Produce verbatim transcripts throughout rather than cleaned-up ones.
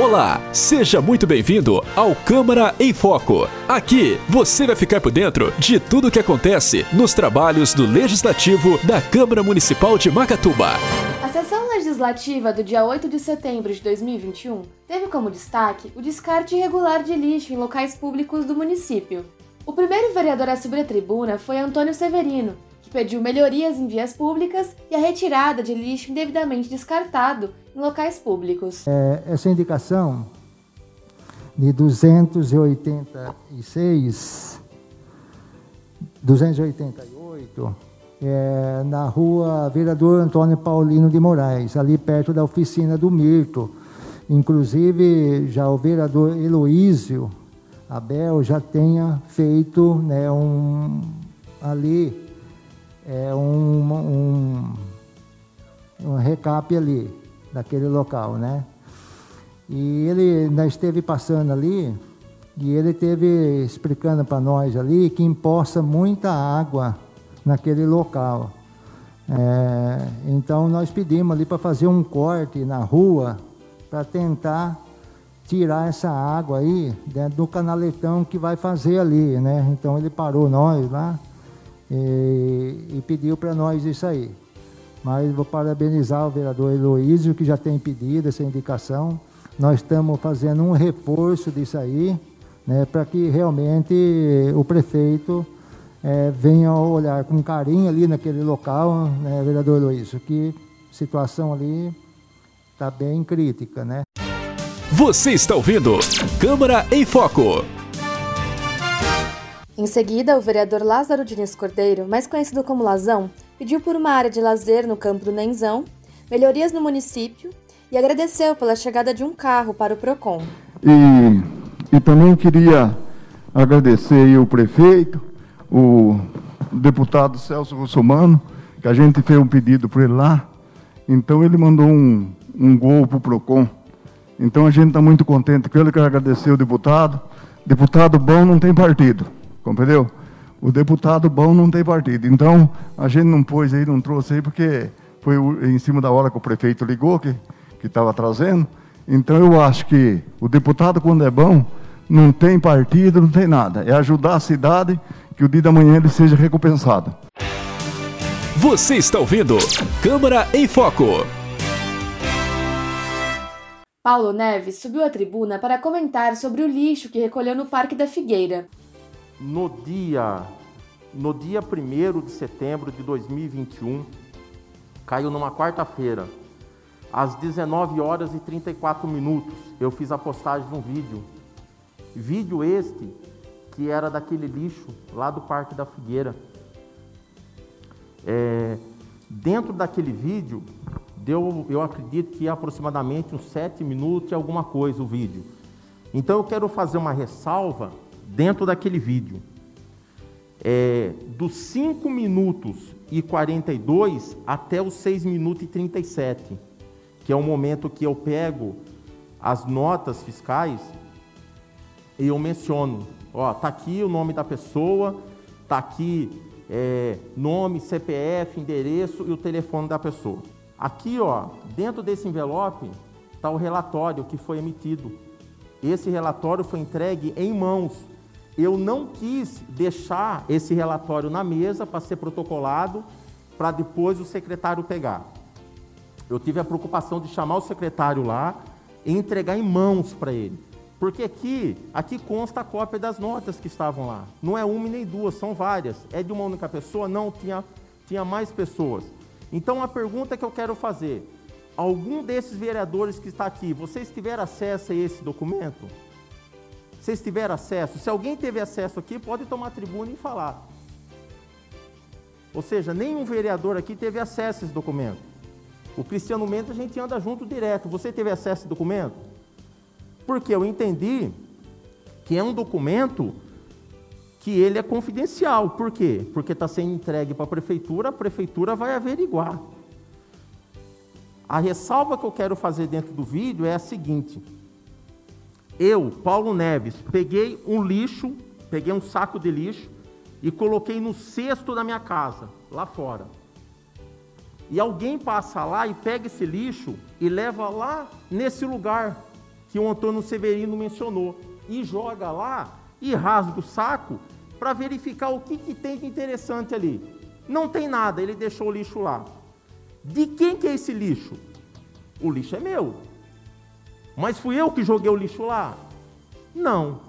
Olá, seja muito bem-vindo ao Câmara em Foco. Aqui você vai ficar por dentro de tudo o que acontece nos trabalhos do Legislativo da Câmara Municipal de Macatuba. A sessão legislativa do dia oito de setembro de dois mil e vinte e um teve como destaque o descarte irregular de lixo em locais públicos do município. O primeiro vereador a subir a tribuna foi Antônio Severino, que pediu melhorias em vias públicas e a retirada de lixo indevidamente descartado em locais públicos. É, essa indicação de duzentos e oitenta e seis, duzentos e oitenta e oito, é, na rua Vereador Antônio Paulino de Moraes, ali perto da oficina do Mirto. Inclusive, já o vereador Heloísio Abel já tenha feito, né, um, ali é, um, um, um recap ali daquele local, né? E ele ainda esteve passando ali e ele esteve explicando para nós ali que empoça muita água naquele local. É, então nós pedimos ali para fazer um corte na rua para tentar tirar essa água aí dentro do canaletão que vai fazer ali, né? Então ele parou nós lá e, e pediu para nós isso aí. Mas vou parabenizar o vereador Heloísio, que já tem pedido essa indicação. Nós estamos fazendo um reforço disso aí, né, para que realmente o prefeito é, venha olhar com carinho ali naquele local, né, vereador Heloísio, que a situação ali está bem crítica, né? Você está ouvindo Câmara em Foco. Em seguida, o vereador Lázaro Diniz Cordeiro, mais conhecido como Lazão, pediu por uma área de lazer no campo do Nenzão, melhorias no município e agradeceu pela chegada de um carro para o PROCON. E, e também queria agradecer o prefeito, o deputado Celso Russomano, que a gente fez um pedido para ele lá, então ele mandou um, um gol para o PROCON. Então a gente está muito contente com ele. Quero agradecer o deputado. Deputado bom não tem partido, compreendeu? O deputado bom não tem partido. Então, a gente não pôs aí, não trouxe aí, porque foi em cima da hora que o prefeito ligou, que estava trazendo. Então, eu acho que o deputado, quando é bom, não tem partido, não tem nada. É ajudar a cidade, que o dia da manhã ele seja recompensado. Você está ouvindo Câmara em Foco. Paulo Neves subiu à tribuna para comentar sobre o lixo que recolheu no Parque da Figueira. No dia, no dia primeiro de setembro de dois mil e vinte e um, caiu numa quarta-feira, às dezenove horas e trinta e quatro minutos, eu fiz a postagem de um vídeo. Vídeo este que era daquele lixo lá do Parque da Figueira. É, dentro daquele vídeo, deu, eu acredito que aproximadamente uns sete minutos e alguma coisa o vídeo. Então eu quero fazer uma ressalva dentro daquele vídeo, é, dos cinco minutos e quarenta e dois até os seis minutos e trinta e sete, que é o momento que eu pego as notas fiscais e eu menciono, ó, tá aqui o nome da pessoa, tá aqui é, nome, C P F, endereço e o telefone da pessoa. Aqui, ó, dentro desse envelope tá o relatório que foi emitido. Esse relatório foi entregue em mãos. Eu não quis deixar esse relatório na mesa para ser protocolado, para depois o secretário pegar. Eu tive a preocupação de chamar o secretário lá e entregar em mãos para ele. Porque aqui, aqui consta a cópia das notas que estavam lá. Não é uma nem duas, são várias. É de uma única pessoa? Não, tinha, tinha mais pessoas. Então a pergunta que eu quero fazer: algum desses vereadores que está aqui, vocês tiveram acesso a esse documento? Vocês tiveram acesso? Se alguém teve acesso aqui, pode tomar a tribuna e falar. Ou seja, nenhum vereador aqui teve acesso a esse documento. O Cristiano Mendes, a gente anda junto direto. Você teve acesso a esse documento? Porque eu entendi que é um documento que ele é confidencial. Por quê? Porque está sendo entregue para a prefeitura, a prefeitura vai averiguar. A ressalva que eu quero fazer dentro do vídeo é a seguinte: eu, Paulo Neves, peguei um lixo, peguei um saco de lixo e coloquei no cesto da minha casa, lá fora. E alguém passa lá e pega esse lixo e leva lá nesse lugar, que o Antônio Severino mencionou, e joga lá e rasga o saco para verificar o que, que tem de interessante ali. Não tem nada, ele deixou o lixo lá. De quem que é esse lixo? O lixo é meu. Mas fui eu que joguei o lixo lá? Não.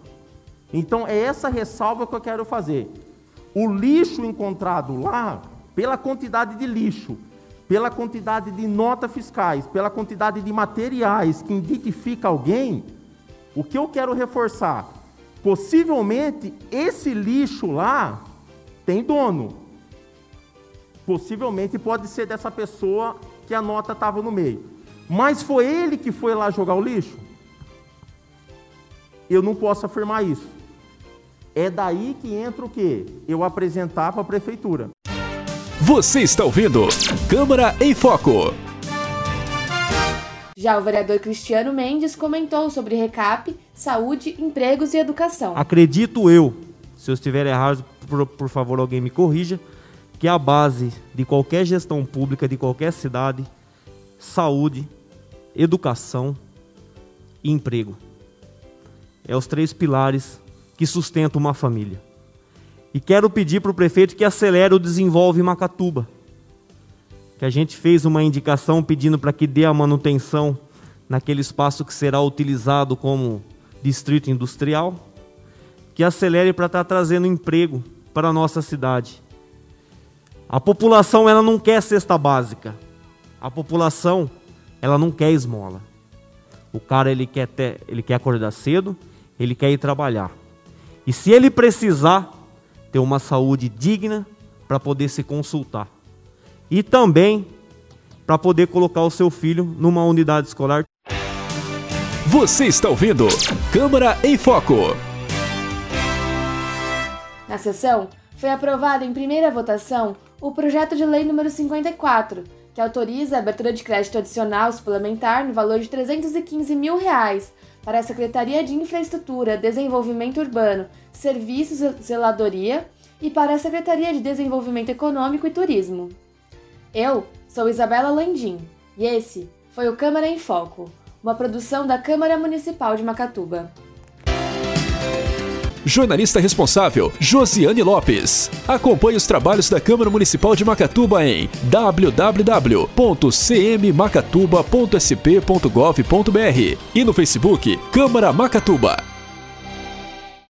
Então é essa ressalva que eu quero fazer. O lixo encontrado lá, pela quantidade de lixo, pela quantidade de notas fiscais, pela quantidade de materiais que identifica alguém, o que eu quero reforçar? Possivelmente esse lixo lá tem dono. Possivelmente pode ser dessa pessoa que a nota estava no meio. Mas foi ele que foi lá jogar o lixo? Eu não posso afirmar isso. É daí que entra o quê? Eu apresentar para a prefeitura. Você está ouvindo Câmara em Foco. Já o vereador Cristiano Mendes comentou sobre recap, saúde, empregos e educação. Acredito eu, se eu estiver errado, por, por favor, alguém me corrija, que a base de qualquer gestão pública, de qualquer cidade, saúde, educação e emprego. É os três pilares que sustentam uma família. E quero pedir para o prefeito que acelere o Desenvolve Macatuba, que a gente fez uma indicação pedindo para que dê a manutenção naquele espaço que será utilizado como distrito industrial, que acelere para estar trazendo emprego para a nossa cidade. A população, ela não quer cesta básica. A população, ela não quer esmola. O cara, ele quer, ter, ele quer acordar cedo, ele quer ir trabalhar. E se ele precisar ter uma saúde digna para poder se consultar. E também para poder colocar o seu filho numa unidade escolar. Você está ouvindo Câmara em Foco. Na sessão, foi aprovado em primeira votação o projeto de lei número cinquenta e quatro, que autoriza a abertura de crédito adicional suplementar no valor de trezentos e quinze mil reais para a Secretaria de Infraestrutura, Desenvolvimento Urbano, Serviços e Zeladoria e para a Secretaria de Desenvolvimento Econômico e Turismo. Eu sou Isabela Landim e esse foi o Câmara em Foco, uma produção da Câmara Municipal de Macatuba. Jornalista responsável, Josiane Lopes. Acompanhe os trabalhos da Câmara Municipal de Macatuba em w w w ponto c m macatuba ponto s p ponto gov ponto b r e no Facebook Câmara Macatuba.